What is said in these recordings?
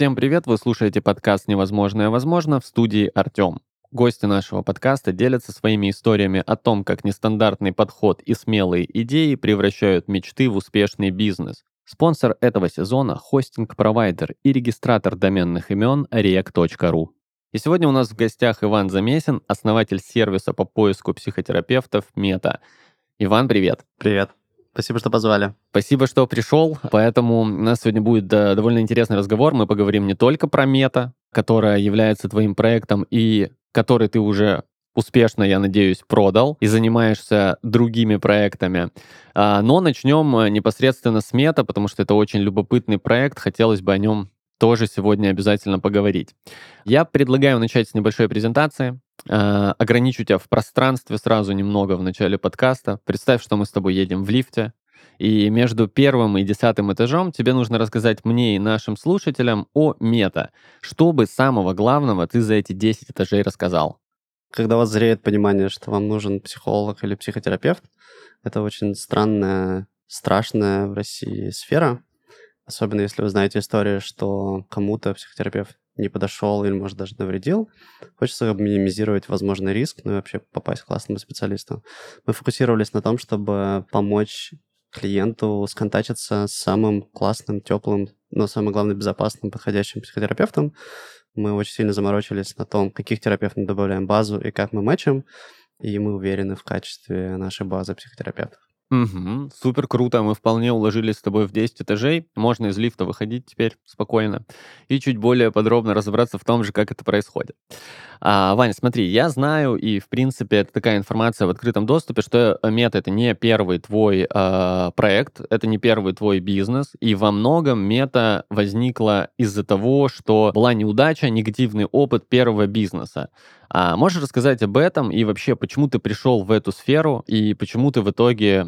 Всем привет, вы слушаете подкаст «Невозможное возможно», в студии Артём. Гости нашего подкаста делятся своими историями о том, как нестандартный подход и смелые идеи превращают мечты в успешный бизнес. Спонсор этого сезона – хостинг-провайдер и регистратор доменных имен Reg.ru. И сегодня у нас в гостях Иван Замесин, основатель сервиса по поиску психотерапевтов «Мета». Иван, привет. Привет. Спасибо, что позвали. Спасибо, что пришел. Поэтому у нас сегодня будет довольно интересный разговор. Мы поговорим не только про Мета, которая является твоим проектом и который ты уже успешно, я надеюсь, продал и занимаешься другими проектами. Но начнем непосредственно с Мета, потому что это очень любопытный проект. Хотелось бы о нем тоже сегодня обязательно поговорить. Я предлагаю начать с небольшой презентации. Ограничу тебя в пространстве сразу немного в начале подкаста. Представь, что мы с тобой едем в лифте, и между первым и 10 этажом тебе нужно рассказать мне и нашим слушателям о Мета. Что бы самого главного ты за эти 10 этажей рассказал? Когда у вас зреет понимание, что вам нужен психолог или психотерапевт, это очень странная, страшная в России сфера. Особенно если вы знаете историю, что кому-то психотерапевт не подошел или, может, даже навредил. Хочется минимизировать возможный риск, ну и вообще попасть к классному специалисту. Мы фокусировались на том, чтобы помочь клиенту сконтачиться с самым классным, теплым, но самое главное, безопасным, подходящим психотерапевтом. Мы очень сильно заморочились на том, каких терапевтов мы добавляем в базу и как мы мэчим, и мы уверены в качестве нашей базы психотерапевтов. Угу, супер круто, мы вполне уложились с тобой в 10 этажей, можно из лифта выходить теперь спокойно и чуть более подробно разобраться в том же, как это происходит. Вань, смотри, я знаю, и в принципе это такая информация в открытом доступе, что Мета — это не первый твой проект, это не первый твой бизнес, и во многом Мета возникла из-за того, что была неудача, негативный опыт первого бизнеса. Можешь рассказать об этом и вообще, почему ты пришел в эту сферу и почему ты в итоге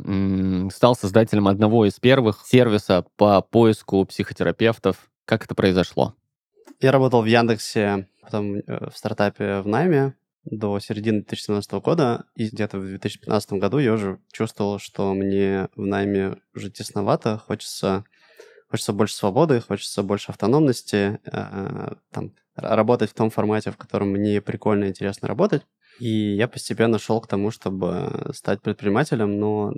стал создателем одного из первых сервиса по поиску психотерапевтов? Как это произошло? Я работал в Яндексе, потом в стартапе в найме до середины 2017 года. И где-то в 2015 году я уже чувствовал, что мне в найме уже тесновато, хочется больше свободы, хочется больше автономности, работать в том формате, в котором мне прикольно и интересно работать. И я постепенно шел к тому, чтобы стать предпринимателем, но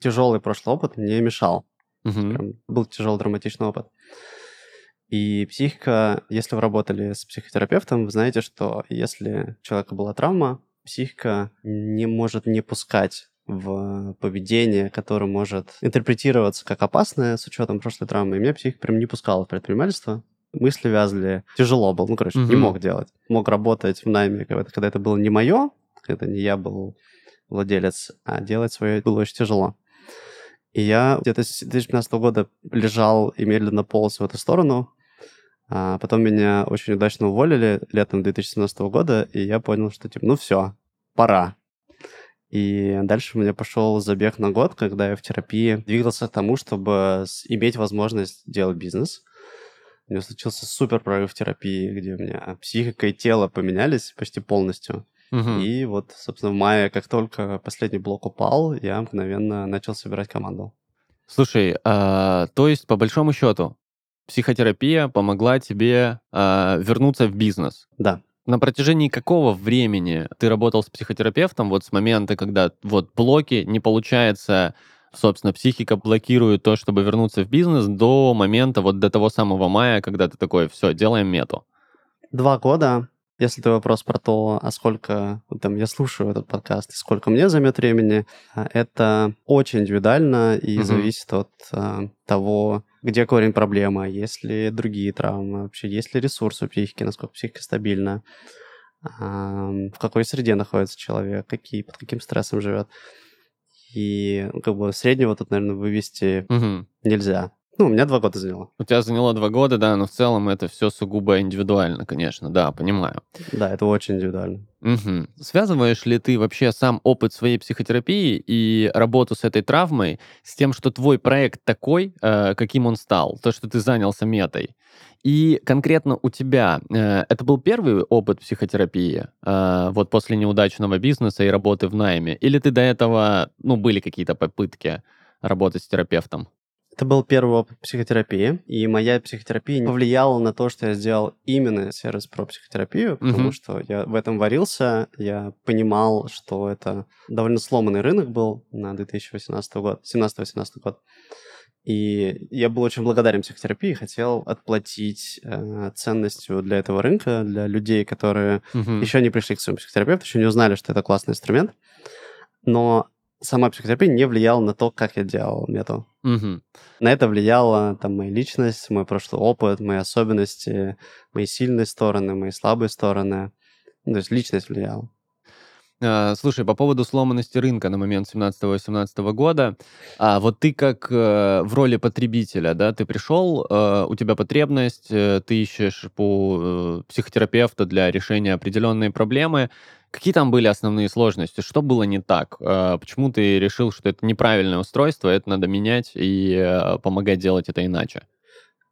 тяжелый прошлый опыт мне мешал. Прям был тяжелый, драматичный опыт. И психика, если вы работали с психотерапевтом, вы знаете, что если у человека была травма, психика не может не пускать в поведение, которое может интерпретироваться как опасное с учетом прошлой травмы. И меня психика прям не пускала в предпринимательство. Мысли вязли. Тяжело было. Не мог делать. Мог работать в найме, когда это было не мое, когда не я был владелец, а делать свое было очень тяжело. И я где-то с 2015 года лежал и медленно полз в эту сторону. А потом меня очень удачно уволили летом 2017 года, и я понял, что все, пора. И дальше у меня пошел забег на год, когда я в терапии двигался к тому, чтобы иметь возможность делать бизнес. У меня случился супер прорыв в терапии, где у меня психика и тело поменялись почти полностью. И вот, собственно, в мае, как только последний блок упал, я мгновенно начал собирать команду. Слушай, то есть, по большому счету, психотерапия помогла тебе вернуться в бизнес? Да. На протяжении какого времени ты работал с психотерапевтом, вот с момента, когда блоки не получается... Собственно, психика блокирует то, чтобы вернуться в бизнес до момента, до того самого мая, когда ты такой, все, делаем Мету. 2 года. Если твой вопрос про то, а сколько я слушаю этот подкаст, и сколько мне займет времени, это очень индивидуально и зависит от того, где корень проблемы, есть ли другие травмы, вообще есть ли ресурсы у психики, насколько психика стабильна, в какой среде находится человек, под каким стрессом живет. И среднего тут, наверное, вывести нельзя. У меня 2 года заняло. У тебя заняло 2 года, да, но в целом это все сугубо индивидуально, конечно, да, понимаю. Да, это очень индивидуально. Связываешь ли ты вообще сам опыт своей психотерапии и работу с этой травмой с тем, что твой проект такой, каким он стал, то, что ты занялся Метой? И конкретно у тебя это был первый опыт психотерапии после неудачного бизнеса и работы в найме? Или ты до этого, были какие-то попытки работы с терапевтом? Это был первый опыт психотерапии, и моя психотерапия повлияла на то, что я сделал именно сервис про психотерапию, потому что я в этом варился, я понимал, что это довольно сломанный рынок был на 2017-18 год. И я был очень благодарен психотерапии, хотел отплатить ценностью для этого рынка, для людей, которые еще не пришли к своему психотерапевту, еще не узнали, что это классный инструмент. Но сама психотерапия не влияла на то, как я делал мету. На это влияла там, моя личность, мой прошлый опыт, мои особенности, мои сильные стороны, мои слабые стороны. Ну, то есть личность влияла. Слушай, по поводу сломанности рынка на момент 17-18 года, вот ты как в роли потребителя, да, ты пришел, у тебя потребность, ты ищешь психотерапевта для решения определенной проблемы. Какие там были основные сложности? Что было не так? Почему ты решил, что это неправильное устройство, это надо менять и помогать делать это иначе?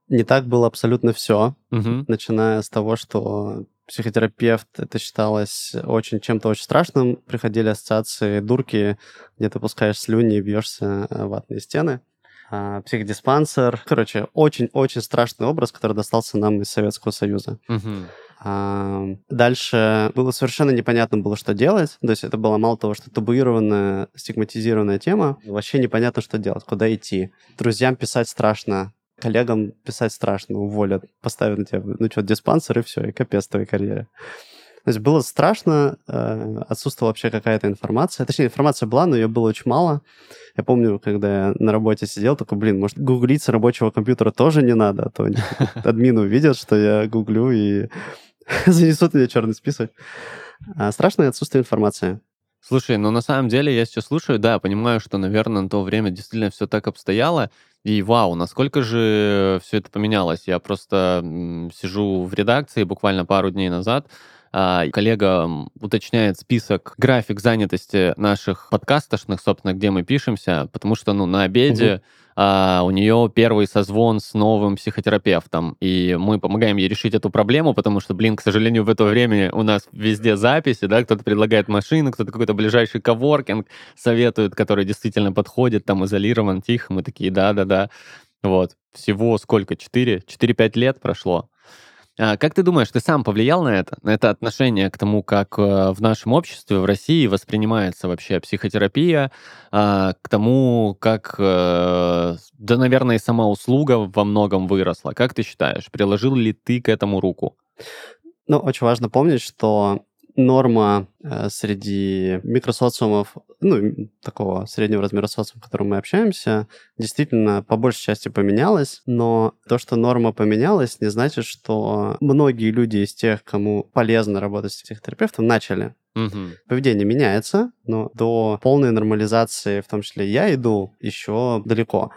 Не так было абсолютно все, начиная с того, что... Психотерапевт, это считалось чем-то очень страшным. Приходили ассоциации дурки, где ты пускаешь слюни и бьешься в ватные стены. Психодиспансер. Короче, очень-очень страшный образ, который достался нам из Советского Союза. Дальше было совершенно непонятно было, что делать. То есть это было мало того, что табуированная, стигматизированная тема. Вообще непонятно, что делать, куда идти. Друзьям писать страшно. Коллегам писать страшно, уволят, поставят на тебя, диспансер, и все, и капец твоей карьере. То есть было страшно, отсутствовала вообще какая-то информация. Точнее, информация была, но ее было очень мало. Я помню, когда я на работе сидел, такой, может, гуглить с рабочего компьютера тоже не надо, а то админы увидят, что я гуглю, и занесут меня в черный список. Страшное отсутствие информации. Слушай, ну на самом деле я сейчас слушаю, да, понимаю, что, наверное, на то время действительно все так обстояло, и вау, насколько же все это поменялось. Я просто сижу в редакции буквально пару дней назад, коллега уточняет список, график занятости наших подкастошных, собственно, где мы пишемся, потому что, на обеде у нее первый созвон с новым психотерапевтом, и мы помогаем ей решить эту проблему, потому что, к сожалению, в это время у нас везде записи, да, кто-то предлагает машину, кто-то какой-то ближайший коворкинг советует, который действительно подходит, там изолирован, тихо, мы такие, да-да-да. Вот, всего сколько, 4-5 лет прошло. Как ты думаешь, ты сам повлиял на это? На это отношение к тому, как в нашем обществе, в России воспринимается вообще психотерапия, к тому, как, наверное, и сама услуга во многом выросла. Как ты считаешь, приложил ли ты к этому руку? Очень важно помнить, что норма среди микросоциумов, такого среднего размера социума, в котором мы общаемся, действительно, по большей части поменялась, но то, что норма поменялась, не значит, что многие люди из тех, кому полезно работать с психотерапевтом, начали. Поведение меняется, но до полной нормализации, в том числе я иду, еще далеко.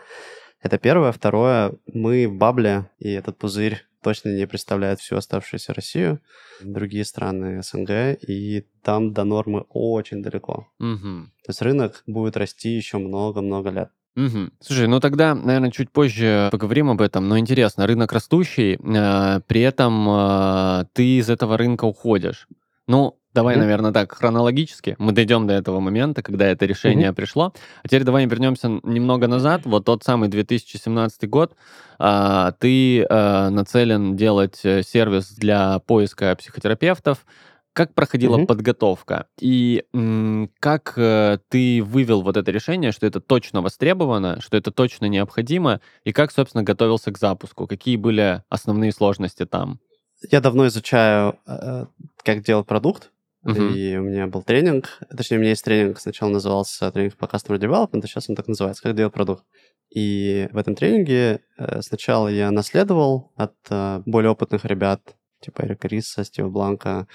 Это первое. Второе, мы в бабле, и этот пузырь точно не представляет всю оставшуюся Россию, другие страны СНГ, и там до нормы очень далеко. То есть рынок будет расти еще много-много лет. Слушай, тогда, наверное, чуть позже поговорим об этом, но интересно, рынок растущий, при этом ты из этого рынка уходишь. Давай, наверное, так, хронологически. Мы дойдем до этого момента, когда это решение пришло. А теперь давай вернемся немного назад. Вот тот самый 2017 год. Ты нацелен делать сервис для поиска психотерапевтов. Как проходила подготовка? И как ты вывел вот это решение, что это точно востребовано, что это точно необходимо? И как, собственно, готовился к запуску? Какие были основные сложности там? Я давно изучаю, как делать продукт. И у меня был тренинг, точнее, у меня есть тренинг, сначала назывался тренинг по Customer Development, а сейчас он так называется, как делать продукт. И в этом тренинге сначала я наследовал от более опытных ребят, типа Эрика Риса, Стива Бланка,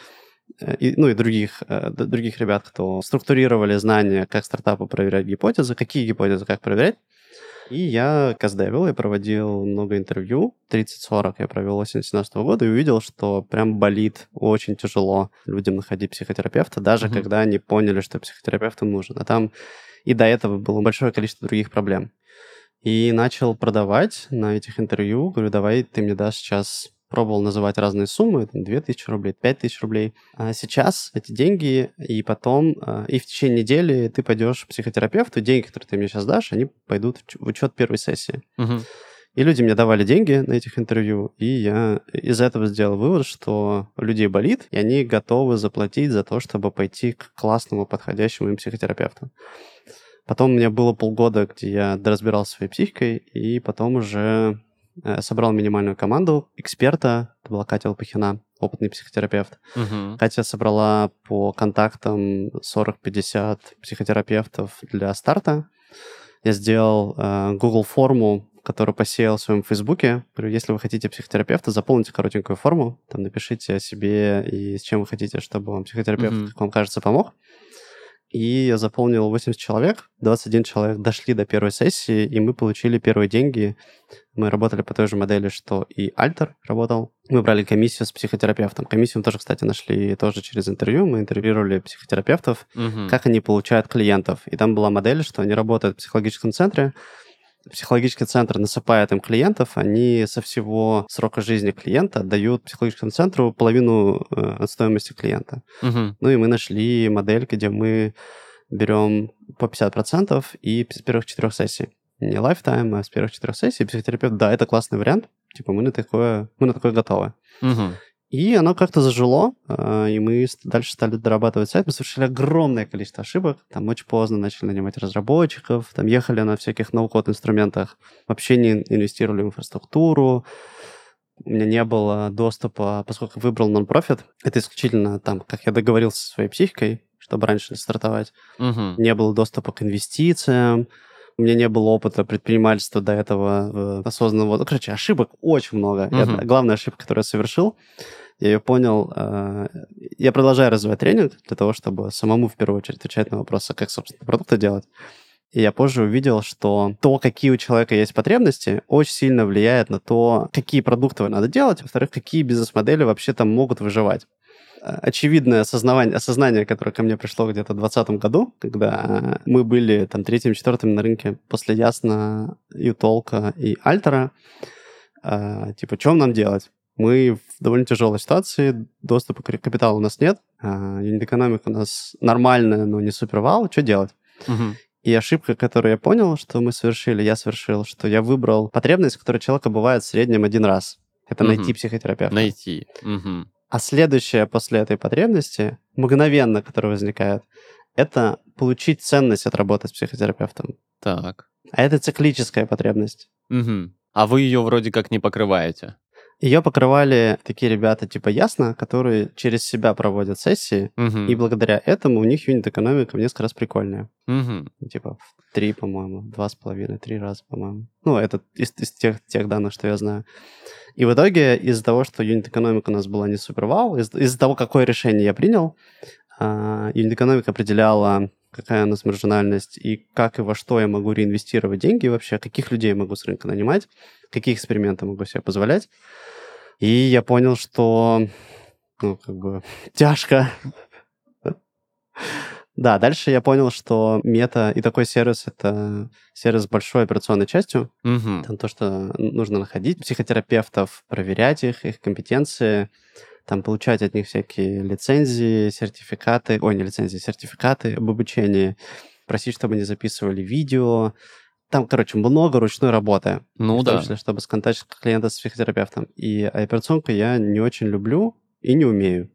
и других ребят, кто структурировали знания, как стартапы проверять гипотезы, какие гипотезы, как проверять. И я каздевил, я проводил много интервью, 30-40 я провел осенью 2017 года, и увидел, что прям болит, очень тяжело людям находить психотерапевта, даже когда они поняли, что психотерапевт им нужен. А там и до этого было большое количество других проблем. И начал продавать на этих интервью, говорю, давай ты мне дашь сейчас пробовал называть разные суммы, 2000 рублей, 5000 рублей. А сейчас эти деньги, и потом, и в течение недели ты пойдешь к психотерапевту, деньги, которые ты мне сейчас дашь, они пойдут в учет первой сессии. Угу. И люди мне давали деньги на этих интервью, и я из этого сделал вывод, что у людей болит, и они готовы заплатить за то, чтобы пойти к классному, подходящему им психотерапевту. Потом у меня было полгода, где я доразбирался своей психикой, и потом уже собрал минимальную команду эксперта, это была Катя Лопахина, опытный психотерапевт. Угу. Катя собрала по контактам 40-50 психотерапевтов для старта. Я сделал Google форму, который посеял в своем Фейсбуке. Если вы хотите психотерапевта, заполните коротенькую форму, там напишите о себе и с чем вы хотите, чтобы вам психотерапевт, mm-hmm. как вам кажется, помог. И я заполнил 80 человек, 21 человек дошли до первой сессии, и мы получили первые деньги. Мы работали по той же модели, что и Альтер работал. Мы брали комиссию с психотерапевтом. Комиссию мы тоже, кстати, нашли тоже через интервью. Мы интервьюировали психотерапевтов, mm-hmm. как они получают клиентов. И там была модель, что они работают в психологическом центре, психологический центр насыпает им клиентов, они со всего срока жизни клиента отдают психологическому центру половину от стоимости клиента. Угу. Ну и мы нашли модель, где мы берем по 50% и с первых 4 сессий. Не лайфтайм, а с первых 4 сессий. Психотерапевт, да, это классный вариант, типа мы на такое готовы. Угу. И оно как-то зажило, и мы дальше стали дорабатывать сайт. Мы совершили огромное количество ошибок. Там очень поздно начали нанимать разработчиков, там ехали на всяких ноу-код инструментах, вообще не инвестировали в инфраструктуру. У меня не было доступа, поскольку выбрал нон-профит. Это исключительно там, как я договорился со своей психикой, чтобы раньше стартовать. Угу. Не было доступа к инвестициям. У меня не было опыта предпринимательства до этого осознанного. Ну, короче, ошибок очень много. Uh-huh. Это главная ошибка, которую я совершил. Я ее понял. Я продолжаю развивать тренинг для того, чтобы самому в первую очередь отвечать на вопросы, как, собственно, продукты делать. И я позже увидел, что то, какие у человека есть потребности, очень сильно влияет на то, какие продукты надо делать, во-вторых, какие бизнес-модели вообще там могут выживать. Очевидное осознание, которое ко мне пришло где-то в 2020 году, когда мы были там 3-4 на рынке после Ясна, Ютолка и Альтера, типа, что нам делать? Мы в довольно тяжелой ситуации, доступа к капиталу у нас нет, юнит-экономика у нас нормальная, но не супервал, что делать? Угу. И ошибка, которую я понял, что я совершил, что я выбрал потребность, которая человека бывает в среднем один раз. Это угу. найти психотерапевта. Найти. Угу. А следующее после этой потребности, мгновенно, которая возникает, это получить ценность от работы с психотерапевтом. Так. А это циклическая потребность. Угу. А вы ее вроде как не покрываете. Ее покрывали такие ребята типа Ясна, которые через себя проводят сессии, угу. и благодаря этому у них юнит-экономика в несколько раз прикольная. Угу. Типа в 3, по-моему, 2,5, 3 раза, по-моему. Ну, это из тех данных, что я знаю. И в итоге из-за того, что юнит-экономика у нас была не супервау, из-за того, какое решение я принял, юнит-экономика определяла, какая у нас маржинальность и как и во что я могу реинвестировать деньги вообще, каких людей я могу с рынка нанимать, какие эксперименты могу себе позволять. И я понял, что, ну, как бы, тяжко. Да, дальше я понял, что Мета и такой сервис — это сервис с большой операционной частью. Угу. Там то, что нужно находить психотерапевтов, проверять их компетенции, там получать от них всякие сертификаты об обучении, просить, чтобы они записывали видео. Там, короче, много ручной работы. Ну да. В том числе, чтобы сконтачить клиента с психотерапевтом. И операционку я не очень люблю и не умею.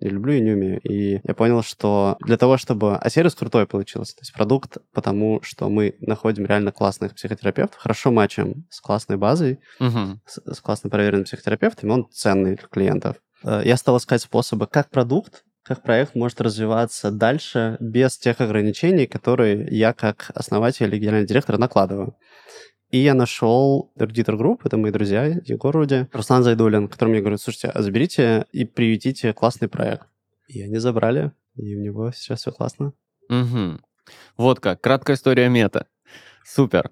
Не люблю и не умею. И я понял, что для того, чтобы... А сервис крутой получился. То есть продукт, потому что мы находим реально классных психотерапевтов, хорошо матчим с классной базой, угу. с классно проверенным психотерапевтом, он ценный для клиентов. Я стал искать способы, как продукт, как проект может развиваться дальше без тех ограничений, которые я как основатель или генеральный директор накладываю. И я нашел Reg.ru, это мои друзья, Егор Руди, Руслан Зайдулин, который мне говорит, слушайте, а заберите и приютите классный проект. И они забрали, и у него сейчас все классно. Угу. Вот как, краткая история Мета. Супер.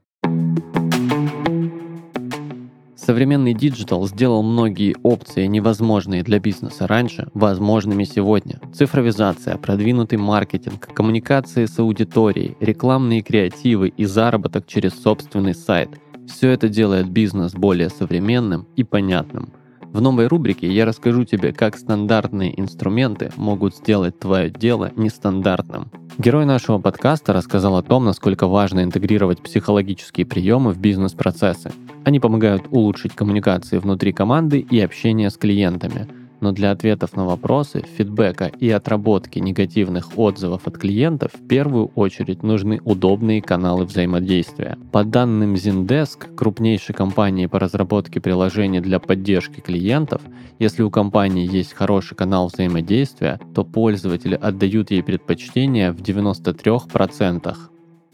Современный диджитал сделал многие опции, невозможные для бизнеса раньше, возможными сегодня. Цифровизация, продвинутый маркетинг, коммуникации с аудиторией, рекламные креативы и заработок через собственный сайт. Все это делает бизнес более современным и понятным. В новой рубрике я расскажу тебе, как стандартные инструменты могут сделать твое дело нестандартным. Герой нашего подкаста рассказал о том, насколько важно интегрировать психологические приемы в бизнес-процессы. Они помогают улучшить коммуникации внутри команды и общение с клиентами. Но для ответов на вопросы, фидбэка и отработки негативных отзывов от клиентов в первую очередь нужны удобные каналы взаимодействия. По данным Zendesk, крупнейшей компании по разработке приложений для поддержки клиентов, если у компании есть хороший канал взаимодействия, то пользователи отдают ей предпочтение в 93%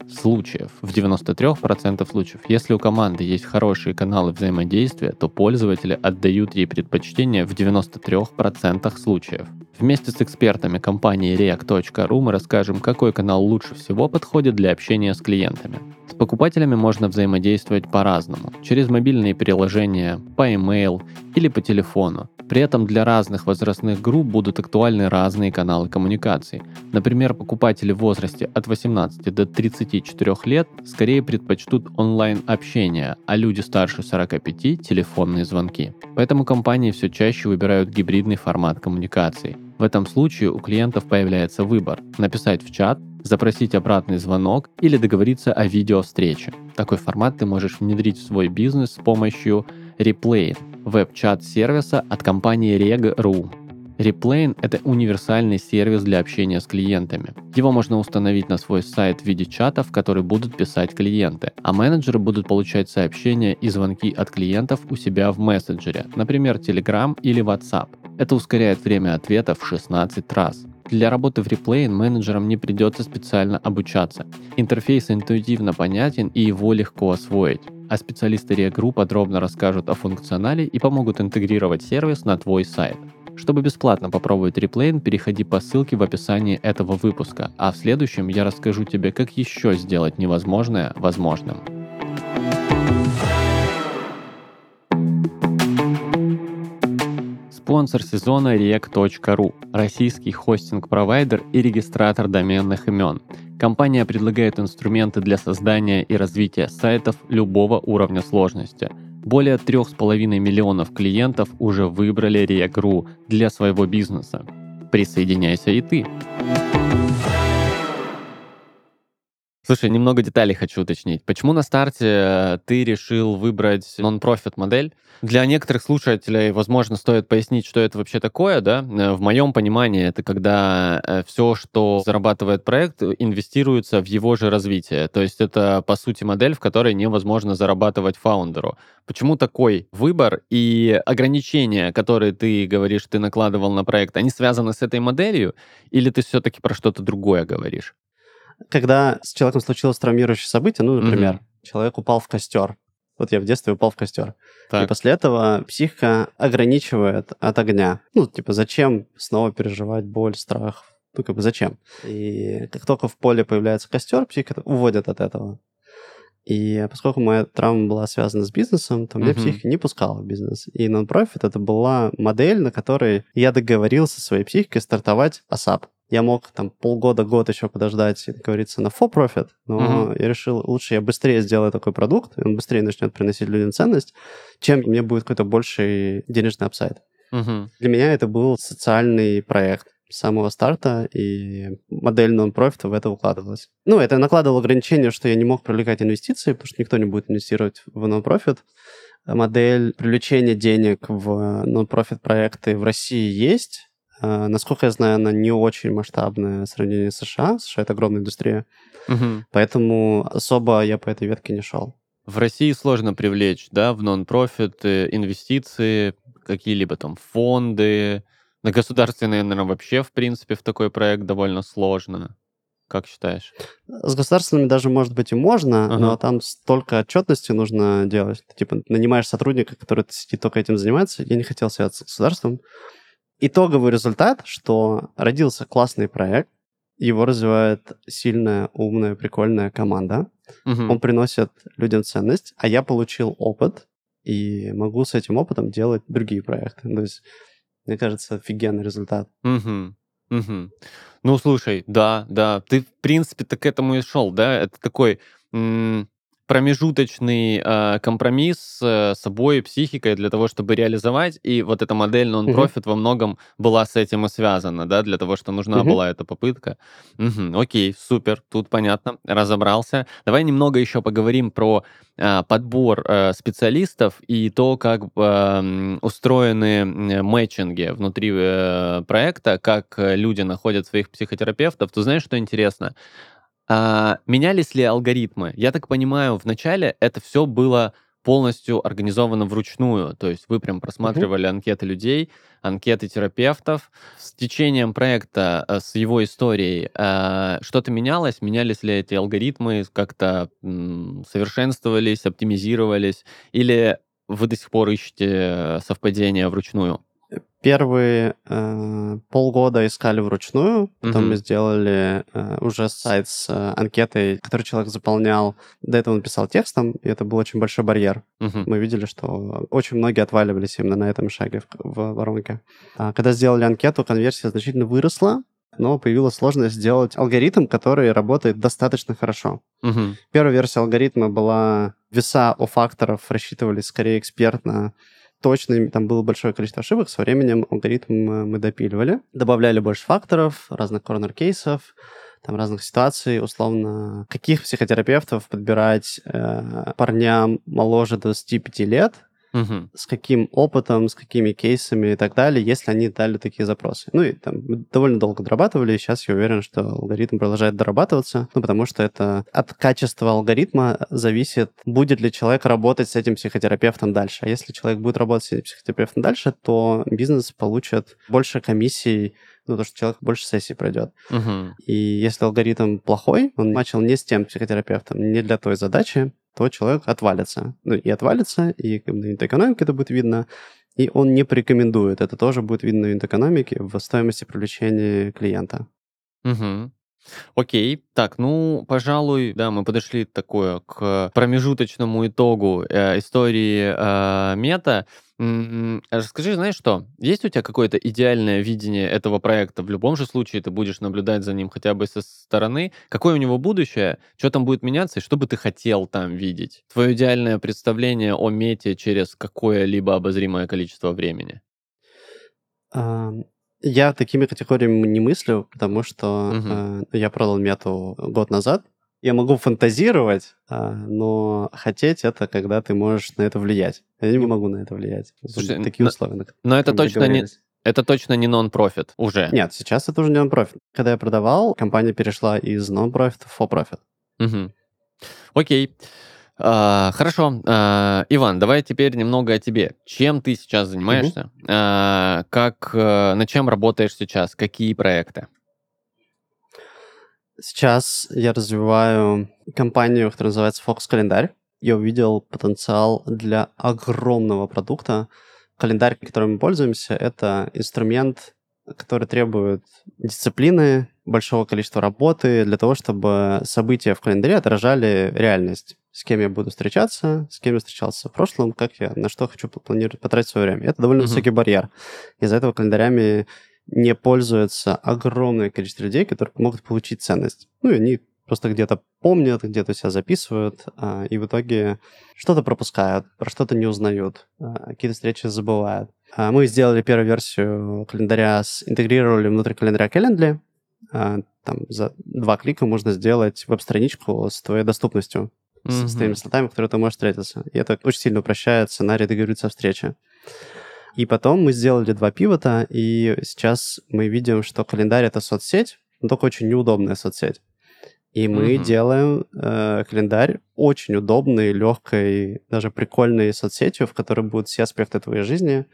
случаев. В 93% случаев, если у команды есть хорошие каналы взаимодействия, то пользователи отдают ей предпочтение в 93% случаев. Вместе с экспертами компании React.ru мы расскажем, какой канал лучше всего подходит для общения с клиентами. С покупателями можно взаимодействовать по-разному, через мобильные приложения, по e-mail или по телефону. При этом для разных возрастных групп будут актуальны разные каналы коммуникации. Например, покупатели в возрасте от 18 до 34 лет скорее предпочтут онлайн-общение, а люди старше 45 – телефонные звонки. Поэтому компании все чаще выбирают гибридный формат коммуникации. В этом случае у клиентов появляется выбор – написать в чат, запросить обратный звонок или договориться о видеовстрече. Такой формат ты можешь внедрить в свой бизнес с помощью Re:plain, веб-чат-сервиса от компании Reg.ru. Re:plain – это универсальный сервис для общения с клиентами. Его можно установить на свой сайт в виде чатов, которые будут писать клиенты, а менеджеры будут получать сообщения и звонки от клиентов у себя в мессенджере, например, Telegram или WhatsApp. Это ускоряет время ответа в 16 раз. Для работы в Re:plain менеджерам не придется специально обучаться. Интерфейс интуитивно понятен и его легко освоить. А специалисты Reg.ru подробно расскажут о функционале и помогут интегрировать сервис на твой сайт. Чтобы бесплатно попробовать Re:plain, переходи по ссылке в описании этого выпуска, а в следующем я расскажу тебе, как еще сделать невозможное возможным. Спонсор сезона Reg.ru – российский хостинг-провайдер и регистратор доменных имен. Компания предлагает инструменты для создания и развития сайтов любого уровня сложности. Более 3,5 миллионов клиентов уже выбрали Reg.ru для своего бизнеса. Присоединяйся и ты! Слушай, немного деталей хочу уточнить. Почему на старте ты решил выбрать нон-профит модель? Для некоторых слушателей, возможно, стоит пояснить, что это вообще такое, да? В моем понимании это когда все, что зарабатывает проект, инвестируется в его же развитие. То есть это, по сути, модель, в которой невозможно зарабатывать фаундеру. Почему такой выбор и ограничения, которые ты говоришь, ты накладывал на проект, они связаны с этой моделью? Или ты все-таки про что-то другое говоришь? Когда с человеком случилось травмирующее событие, ну, например, человек упал в костер. Вот я в детстве упал в костер. Так. И после этого психика ограничивает от огня. Ну, типа, зачем снова переживать боль, страх? Ну, как бы зачем? И как только в поле появляется костер, психика уводит от этого. И поскольку моя травма была связана с бизнесом, то меня психика не пускала в бизнес. И нон-профит — это была модель, на которой я договорился со своей психикой стартовать ASAP. Я мог там полгода-год еще подождать, как говорится, на for-profit, но я решил, лучше я быстрее сделаю такой продукт, он быстрее начнет приносить людям ценность, чем мне будет какой-то больший денежный апсайд. Для меня это был социальный проект с самого старта, и модель нон-профита в это укладывалась. Ну, это накладывало ограничение, что я не мог привлекать инвестиции, потому что никто не будет инвестировать в нон-профит. Модель привлечения денег в нон-профит проекты в России есть. Насколько я знаю, она не очень масштабная в сравнении с США. США — это огромная индустрия. Поэтому особо я по этой ветке не шел. В России сложно привлечь, да, в нон-профит инвестиции, какие-либо там фонды. На государственные, наверное, вообще, в принципе, в такой проект довольно сложно. Как считаешь? С государственными даже, может быть, и можно, но там столько отчетности нужно делать. Ты, типа, нанимаешь сотрудника, который сидит только этим занимается. Я не хотел связаться с государством. Итоговый результат, что родился классный проект, его развивает сильная, умная, прикольная команда, он приносит людям ценность, а я получил опыт и могу с этим опытом делать другие проекты. То есть, мне кажется, офигенный результат. Ну, слушай, да, ты, в принципе, так к этому и шел, да? Это такой промежуточный компромисс с собой и психикой для того, чтобы реализовать. И вот эта модель non-profit во многом была с этим и связана, да, для того, что нужна была эта попытка. Окей, супер, тут понятно, разобрался. Давай немного еще поговорим про подбор специалистов и то, как устроены мэтчинги внутри проекта, как люди находят своих психотерапевтов. Ты знаешь, что интересно? Менялись ли алгоритмы? Я так понимаю, вначале это все было полностью организовано вручную, то есть вы прям просматривали анкеты людей, анкеты терапевтов. С течением проекта, с его историей, что-то менялось? Менялись ли эти алгоритмы? Как-то совершенствовались, оптимизировались? Или вы до сих пор ищете совпадения вручную? Первые полгода искали вручную, потом мы сделали уже сайт с анкетой, который человек заполнял. До этого он писал текстом, и это был очень большой барьер. Мы видели, что очень многие отваливались именно на этом шаге в воронке. Когда сделали анкету, конверсия значительно выросла, но появилась сложность сделать алгоритм, который работает достаточно хорошо. Первая версия алгоритма была... Веса у факторов рассчитывались скорее экспертно, точно, там было большое количество ошибок, со временем алгоритм мы допиливали, добавляли больше факторов, разных корнер-кейсов, там разных ситуаций, условно, каких психотерапевтов подбирать парням моложе 25 лет, с каким опытом, с какими кейсами и так далее, если они дали такие запросы. Ну и там мы довольно долго дорабатывали, и сейчас я уверен, что алгоритм продолжает дорабатываться, ну потому что это от качества алгоритма зависит, будет ли человек работать с этим психотерапевтом дальше. А если человек будет работать с этим психотерапевтом дальше, то бизнес получит больше комиссий, ну, то, что человек больше сессий пройдет. И если алгоритм плохой, он начал не с тем психотерапевтом, не для той задачи, то человек отвалится. Ну, и отвалится, и на юнит-экономике это будет видно, и он не порекомендует. Это тоже будет видно на юнит-экономике в стоимости привлечения клиента. Окей. Так, ну, пожалуй, да, мы подошли такое к промежуточному итогу истории Мета. Расскажи, знаешь что, есть у тебя какое-то идеальное видение этого проекта? В любом же случае ты будешь наблюдать за ним хотя бы со стороны. Какое у него будущее? Что там будет меняться? И что бы ты хотел там видеть? Твое идеальное представление о Мете через какое-либо обозримое количество времени? Я такими категориями не мыслю, потому что я продал Мету год назад. Я могу фантазировать, но хотеть это, когда ты можешь на это влиять. Я не могу на это влиять. Слушай, такие условия. Но это точно не нон-профит уже. Нет, сейчас это уже не нон-профит. Когда я продавал, компания перешла из нон-профит в for-profit. Окей. Хорошо. Иван, давай теперь немного о тебе. Чем ты сейчас занимаешься? Над чем работаешь сейчас? Какие проекты? Сейчас я развиваю компанию, которая называется Fox Calendar. Я увидел потенциал для огромного продукта. Календарь, которым мы пользуемся, это инструмент, который требует дисциплины, большого количества работы для того, чтобы события в календаре отражали реальность. С кем я буду встречаться, с кем я встречался в прошлом, как я, на что хочу планировать потратить свое время. Это довольно высокий барьер. Из-за этого календарями не пользуется огромное количество людей, которые могут получить ценность. Ну, и они просто где-то помнят, где-то себя записывают, и в итоге что-то пропускают, про что-то не узнают, какие-то встречи забывают. Мы сделали первую версию календаря, интегрировали внутрь календаря Calendly. Там за 2 клика можно сделать веб-страничку с твоей доступностью, с твоими слотами, в которые ты можешь встретиться. И это очень сильно упрощает сценарий договориться о встрече. И потом мы сделали 2 пивота, и сейчас мы видим, что календарь — это соцсеть, но только очень неудобная соцсеть. И мы делаем календарь очень удобной, легкой, даже прикольной соцсетью, в которой будут все аспекты твоей жизни,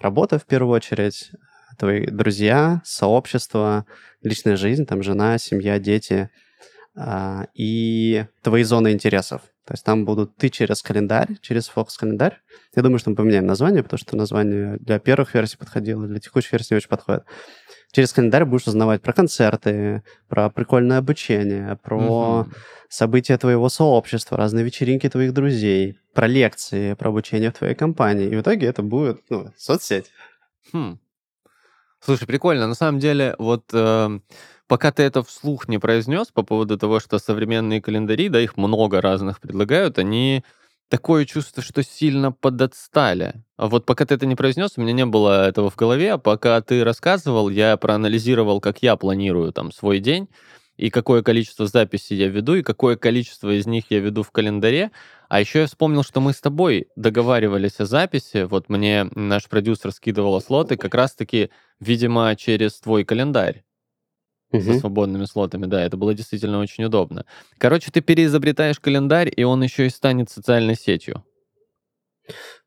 работа в первую очередь, твои друзья, сообщество, личная жизнь, там жена, семья, дети, и твои зоны интересов. То есть там будут ты через календарь, через Fox-календарь. Я думаю, что мы поменяем название, потому что название для первых версий подходило, для текущих версий не очень подходит. Через календарь будешь узнавать про концерты, про прикольное обучение, про события твоего сообщества, разные вечеринки твоих друзей, про лекции, про обучение в твоей компании. И в итоге это будет, ну, соцсеть. Слушай, прикольно. На самом деле, вот... Пока ты это вслух не произнес по поводу того, что современные календари, да, их много разных предлагают, они такое чувство, что сильно подотстали. А вот пока ты это не произнес, у меня не было этого в голове, а пока ты рассказывал, я проанализировал, как я планирую там свой день, и какое количество записей я веду, и какое количество из них я веду в календаре. А еще я вспомнил, что мы с тобой договаривались о записи. Вот мне наш продюсер скидывал слоты как раз-таки, видимо, через твой календарь. Со свободными слотами, да, это было действительно очень удобно. Короче, ты переизобретаешь календарь, и он еще и станет социальной сетью.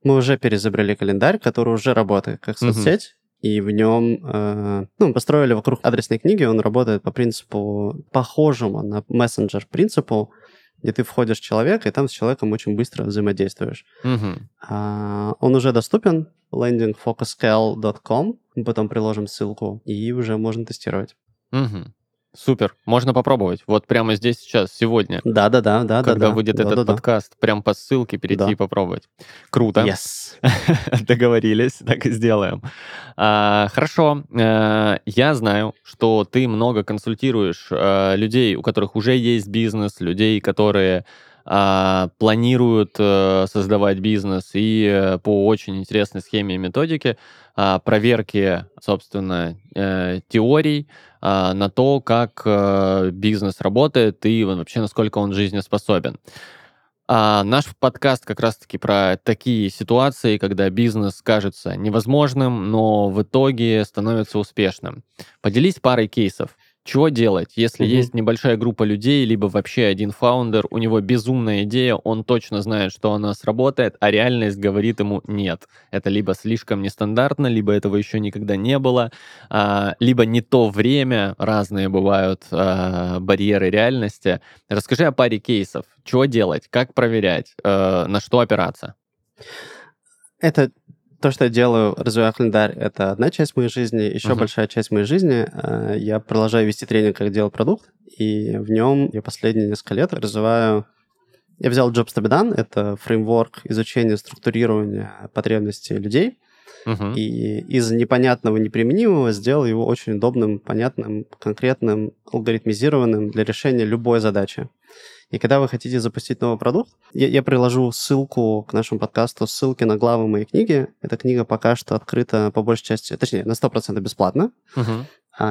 Мы уже переизобрели календарь, который уже работает как соцсеть, и в нем построили вокруг адресной книги, он работает по принципу, похожему на мессенджер принципу, где ты входишь в человека, и там с человеком очень быстро взаимодействуешь. Он уже доступен, landingfocuscal.com, мы потом приложим ссылку, и уже можно тестировать. Супер, можно попробовать. Вот прямо здесь сейчас, сегодня. Да. Когда выйдет этот подкаст, прям по ссылке перейти и попробовать. Круто. Yes. Договорились, так и сделаем. Хорошо. Я знаю, что ты много консультируешь людей, у которых уже есть бизнес, людей, которые планируют создавать бизнес, и по очень интересной схеме и методике проверки, собственно, теорий на то, как бизнес работает и вообще насколько он жизнеспособен. Наш подкаст как раз-таки про такие ситуации, когда бизнес кажется невозможным, но в итоге становится успешным. Поделись парой кейсов. Чего делать, если есть небольшая группа людей, либо вообще один фаундер, у него безумная идея, он точно знает, что она сработает, а реальность говорит ему нет. Это либо слишком нестандартно, либо этого еще никогда не было, либо не то время, разные бывают барьеры реальности. Расскажи о паре кейсов. Чего делать, как проверять, на что опираться? Это... То, что я делаю, развиваю календарь, это одна часть моей жизни. Еще большая часть моей жизни, я продолжаю вести тренинг, как делать продукт, и в нем я последние несколько лет развиваю... Я взял Jobs to Be Done, это фреймворк изучения структурирования потребностей людей, и из непонятного, неприменимого сделал его очень удобным, понятным, конкретным, алгоритмизированным для решения любой задачи. И когда вы хотите запустить новый продукт, я приложу ссылку к нашему подкасту, ссылки на главы моей книги. Эта книга пока что открыта по большей части, точнее, на 100% бесплатно.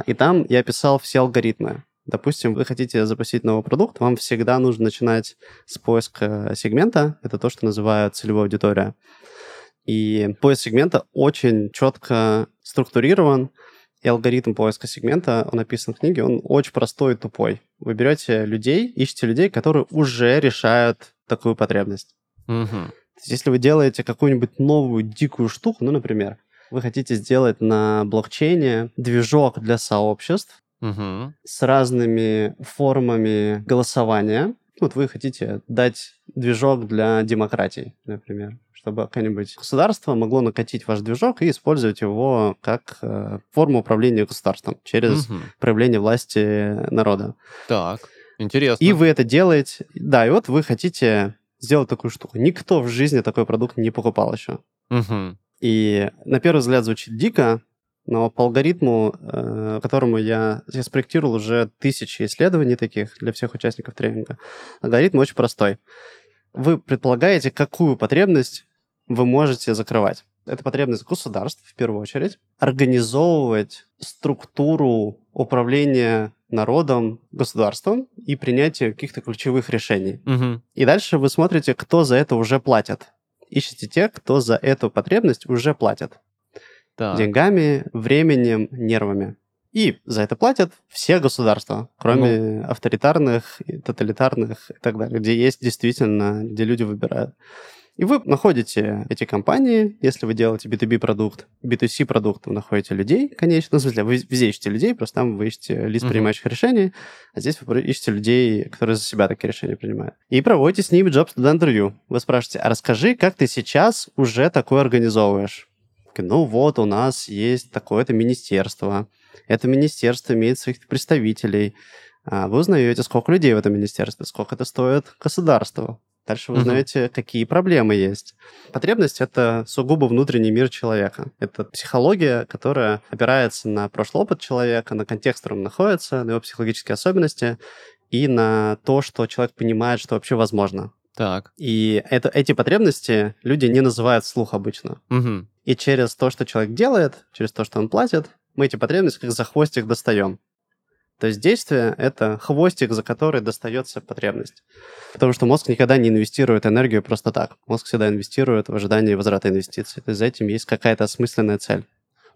И там я описал все алгоритмы. Допустим, вы хотите запустить новый продукт, вам всегда нужно начинать с поиска сегмента. Это то, что называют целевой аудиторией. И поиск сегмента очень четко структурирован. И алгоритм поиска сегмента, он описан в книге, он очень простой и тупой. Вы берете людей, ищете людей, которые уже решают такую потребность. То есть, если вы делаете какую-нибудь новую дикую штуку, ну, например, вы хотите сделать на блокчейне движок для сообществ с разными формами голосования. Вот вы хотите дать движок для демократии, например, чтобы какое-нибудь государство могло накатить ваш движок и использовать его как форму управления государством через проявление власти народа. Так, интересно. И вы это делаете... Да, и вот вы хотите сделать такую штуку. Никто в жизни такой продукт не покупал еще. И на первый взгляд звучит дико, но по алгоритму, которому я спроектировал уже тысячи исследований таких для всех участников тренинга, алгоритм очень простой. Вы предполагаете, какую потребность вы можете закрывать. Это потребность государств, в первую очередь, организовывать структуру управления народом, государством и принятие каких-то ключевых решений. И дальше вы смотрите, кто за это уже платит. Ищите тех, кто за эту потребность уже платит. Так. Деньгами, временем, нервами. И за это платят все государства, кроме авторитарных, тоталитарных и так далее, где есть действительно, где люди выбирают. И вы находите эти компании, если вы делаете B2B-продукт, B2C-продукт, вы находите людей, конечно, в смысле, вы везде ищете людей, просто там вы ищете лист принимающих решений, а здесь вы ищете людей, которые за себя такие решения принимают. И проводите с ними Jobs to Be Done интервью. Вы спрашиваете, а расскажи, как ты сейчас уже такое организовываешь? Ну вот, у нас есть такое-то министерство. Это министерство имеет своих представителей. Вы узнаете, сколько людей в этом министерстве, сколько это стоит государству, Дальше вы узнаете, какие проблемы есть. Потребность — это сугубо внутренний мир человека. Это психология, которая опирается на прошлый опыт человека, на контекст, в котором он находится, на его психологические особенности и на то, что человек понимает, что вообще возможно. Так. И эти потребности люди не называют вслух обычно. Угу. И через то, что человек делает, через то, что он платит, мы эти потребности как за хвостик достаем. То есть действие — это хвостик, за который достается потребность. Потому что мозг никогда не инвестирует энергию просто так. Мозг всегда инвестирует в ожидании возврата инвестиций. То есть за этим есть какая-то осмысленная цель.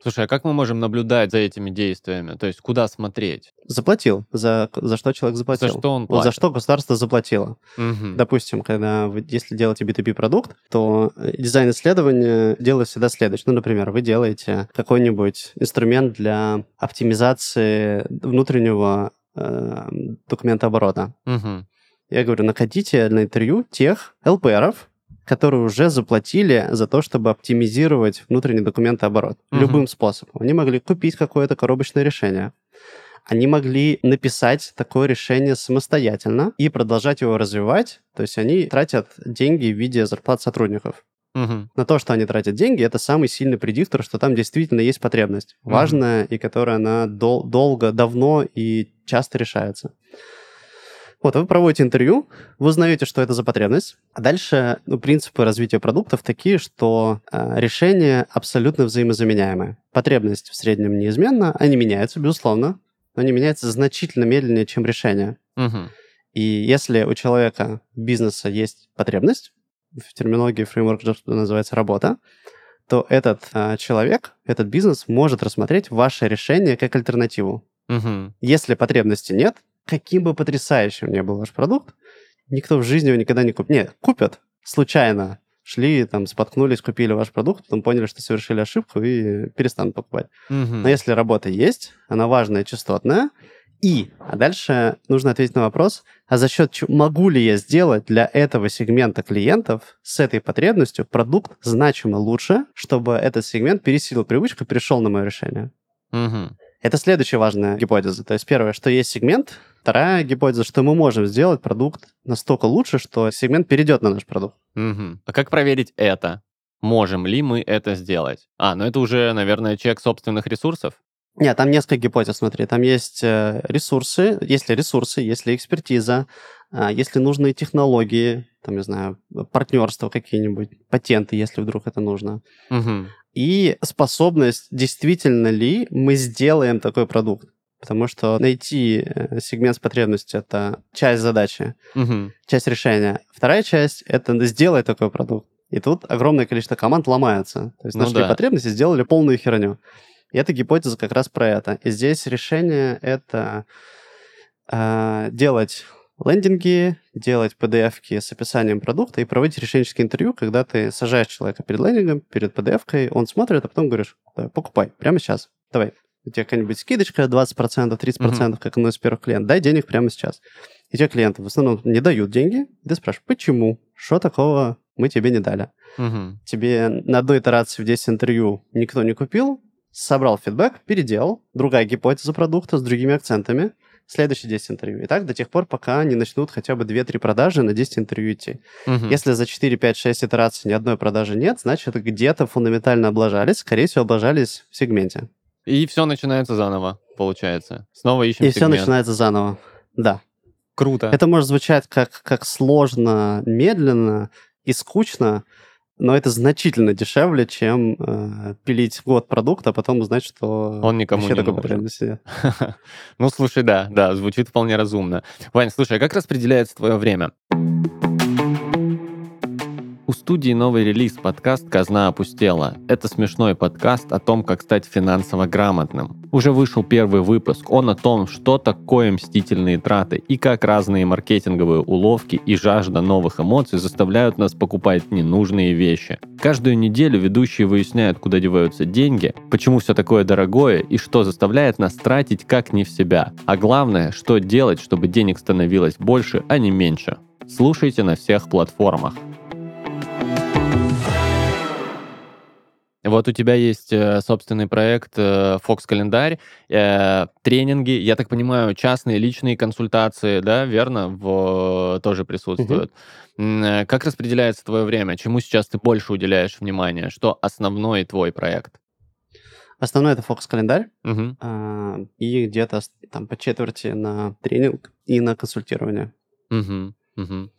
Слушай, а как мы можем наблюдать за этими действиями? То есть куда смотреть? Заплатил. За что человек заплатил? За что он платит? За что государство заплатило. Угу. Допустим, когда вы, если делаете B2B-продукт, то дизайн исследования делает всегда следующее. Ну, например, вы делаете какой-нибудь инструмент для оптимизации внутреннего документооборота. Угу. Я говорю, находите на интервью тех ЛПРов, которые уже заплатили за то, чтобы оптимизировать внутренний документооборот. Uh-huh. Любым способом. Они могли купить какое-то коробочное решение. Они могли написать такое решение самостоятельно и продолжать его развивать. То есть они тратят деньги в виде зарплат сотрудников. Uh-huh. На то, что они тратят деньги, это самый сильный предиктор, что там действительно есть потребность. Uh-huh. Важная, и которая она долго, давно и часто решается. Вот, вы проводите интервью, вы узнаете, что это за потребность, а дальше принципы развития продуктов такие, что решения абсолютно взаимозаменяемые. Потребность в среднем неизменна, они меняются, безусловно, но они меняются значительно медленнее, чем решения. Угу. И если у человека бизнеса есть потребность, в терминологии фреймворк называется «работа», то этот человек, этот бизнес может рассмотреть ваше решение как альтернативу. Угу. Если потребности нет, каким бы потрясающим ни был ваш продукт, никто в жизни его никогда не купит. Нет, купят случайно. Шли, там, споткнулись, купили ваш продукт, потом поняли, что совершили ошибку и перестанут покупать. Угу. Но если работа есть, она важная, частотная, а дальше нужно ответить на вопрос, а за счет чего могу ли я сделать для этого сегмента клиентов с этой потребностью продукт значимо лучше, чтобы этот сегмент пересилил привычку и перешел на мое решение. Угу. Это следующая важная гипотеза. То есть первое, что есть сегмент. Вторая гипотеза, что мы можем сделать продукт настолько лучше, что сегмент перейдет на наш продукт. Угу. А как проверить это? Можем ли мы это сделать? Ну это уже, наверное, чек собственных ресурсов? Нет, там несколько гипотез, смотри. Там есть ресурсы, есть ли экспертиза, есть ли нужные технологии, там, не знаю, партнерства какие-нибудь, патенты, если вдруг это нужно. Угу. И способность, действительно ли мы сделаем такой продукт. Потому что найти сегмент с потребностью — это часть задачи, часть решения. Вторая часть — это сделай такой продукт. И тут огромное количество команд ломается. То есть нашли потребности, сделали полную херню. И эта гипотеза как раз про это. И здесь решение — это делать лендинги, делать PDF-ки с описанием продукта и проводить решенческие интервью, когда ты сажаешь человека перед лендингом, перед PDF-кой, он смотрит, а потом говоришь: покупай прямо сейчас, давай. У тебя какая-нибудь скидочка 20%, 30%, как одно из первых клиентов, дай денег прямо сейчас. И те клиенты в основном не дают деньги, и ты спрашиваешь, почему? Что такого мы тебе не дали? Тебе на одной итерации в 10 интервью никто не купил, собрал фидбэк, переделал, другая гипотеза продукта с другими акцентами, следующие 10 интервью. И так до тех пор, пока не начнут хотя бы 2-3 продажи на 10 интервью идти. Если за 4-5-6 итераций ни одной продажи нет, значит, где-то фундаментально облажались, скорее всего, облажались в сегменте. И все начинается заново, получается. Снова ищем сегмент. И все начинается заново, да. Круто. Это может звучать как сложно, медленно и скучно, но это значительно дешевле, чем пилить год продукта, а потом узнать, что он никому не нужен. Ну, слушай, да, звучит вполне разумно. Вань, слушай, а как распределяется твое время? У студии новый релиз, подкаст «Казна опустела». Это смешной подкаст о том, как стать финансово грамотным. Уже вышел первый выпуск, он о том, что такое мстительные траты и как разные маркетинговые уловки и жажда новых эмоций заставляют нас покупать ненужные вещи. Каждую неделю ведущие выясняют, куда деваются деньги, почему все такое дорогое и что заставляет нас тратить как не в себя. А главное, что делать, чтобы денег становилось больше, а не меньше. Слушайте на всех платформах. Вот у тебя есть собственный проект Fox Calendar, тренинги, я так понимаю, частные, личные консультации, да, верно, тоже присутствуют. Угу. Как распределяется твое время? Чему сейчас ты больше уделяешь внимания? Что основной твой проект? Основной — это Fox Calendar, угу. И где-то там по четверти на тренинг и на консультирование. Угу, угу.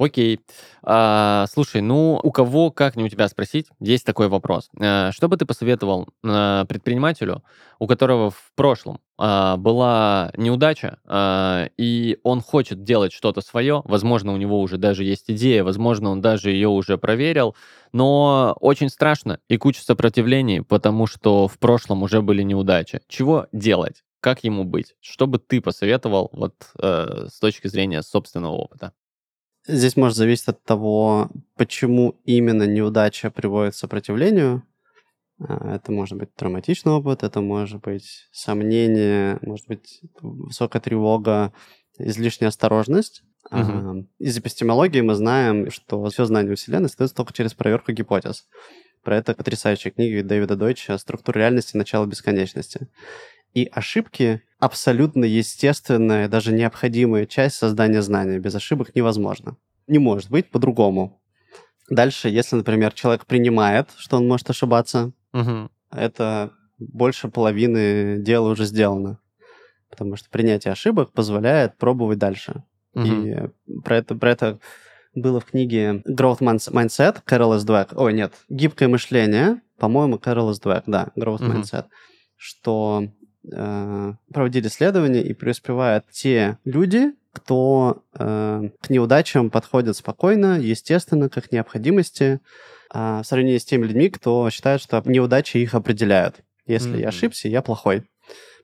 Окей. Слушай, ну, у кого, как не у тебя спросить, есть такой вопрос. Что бы ты посоветовал предпринимателю, у которого в прошлом была неудача, и он хочет делать что-то свое, возможно, у него уже даже есть идея, возможно, он даже ее уже проверил, но очень страшно и куча сопротивлений, потому что в прошлом уже были неудачи. Чего делать? Как ему быть? Что бы ты посоветовал вот с точки зрения собственного опыта? Здесь может зависеть от того, почему именно неудача приводит к сопротивлению. Это может быть травматичный опыт, это может быть сомнение, может быть высокая тревога, излишняя осторожность. Угу. Из эпистемологии мы знаем, что все знание Вселенной создается только через проверку гипотез. Про это потрясающая книга Дэвида Дойча «Структура реальности. Начало бесконечности». И ошибки — абсолютно естественная, даже необходимая часть создания знания. Без ошибок невозможно. Не может быть по-другому. Дальше, если, например, человек принимает, что он может ошибаться, угу. это больше половины дела уже сделано. Потому что принятие ошибок позволяет пробовать дальше. Угу. И про это было в книге Growth Mindset Кэрола Двек. Ой, нет, «Гибкое мышление», по-моему, Кэрола Двек, да, Growth угу. Mindset, что... проводили исследования, и преуспевают те люди, кто к неудачам подходит спокойно, естественно, как к необходимости, в сравнении с теми людьми, кто считает, что неудачи их определяют. Если mm-hmm. я ошибся, я плохой.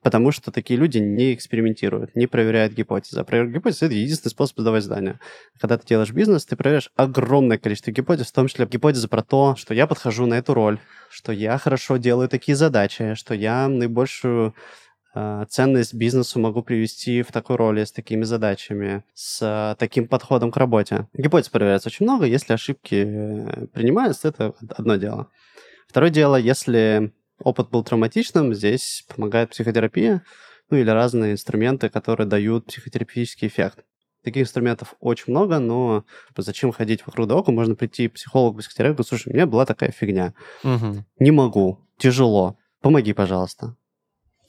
Потому что такие люди не экспериментируют, не проверяют гипотезы. А проверка гипотез — это единственный способ сдавать знания. Когда ты делаешь бизнес, ты проверяешь огромное количество гипотез, в том числе гипотезы про то, что я подхожу на эту роль, что я хорошо делаю такие задачи, что я наибольшую ценность бизнесу могу привести в такой роли, с такими задачами, с таким подходом к работе. Гипотез проверяется очень много. Если ошибки принимаются, это одно дело. Второе дело, если... опыт был травматичным, здесь помогает психотерапия, ну или разные инструменты, которые дают психотерапевтический эффект. Таких инструментов очень много, но зачем ходить вокруг да около? Можно прийти к психологу, психотерапевту, слушай, у меня была такая фигня, угу. не могу, тяжело, помоги, пожалуйста.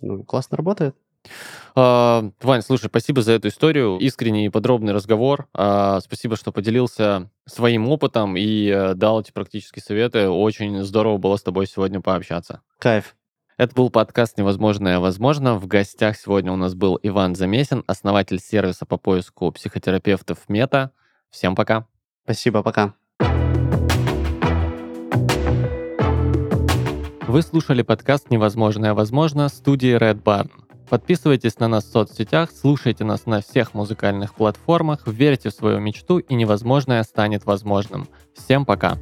Ну, классно работает. Вань, слушай, спасибо за эту историю, искренний и подробный разговор. Спасибо, что поделился своим опытом и дал эти практические советы. Очень здорово было с тобой сегодня пообщаться. Кайф. Это был подкаст «Невозможное возможно». В гостях сегодня у нас был Иван Замесин, основатель сервиса по поиску психотерапевтов «Мета». Всем пока. Спасибо, пока. Вы слушали подкаст «Невозможное возможно» студии Red Barn. Подписывайтесь на нас в соцсетях, слушайте нас на всех музыкальных платформах, верьте в свою мечту, и невозможное станет возможным. Всем пока!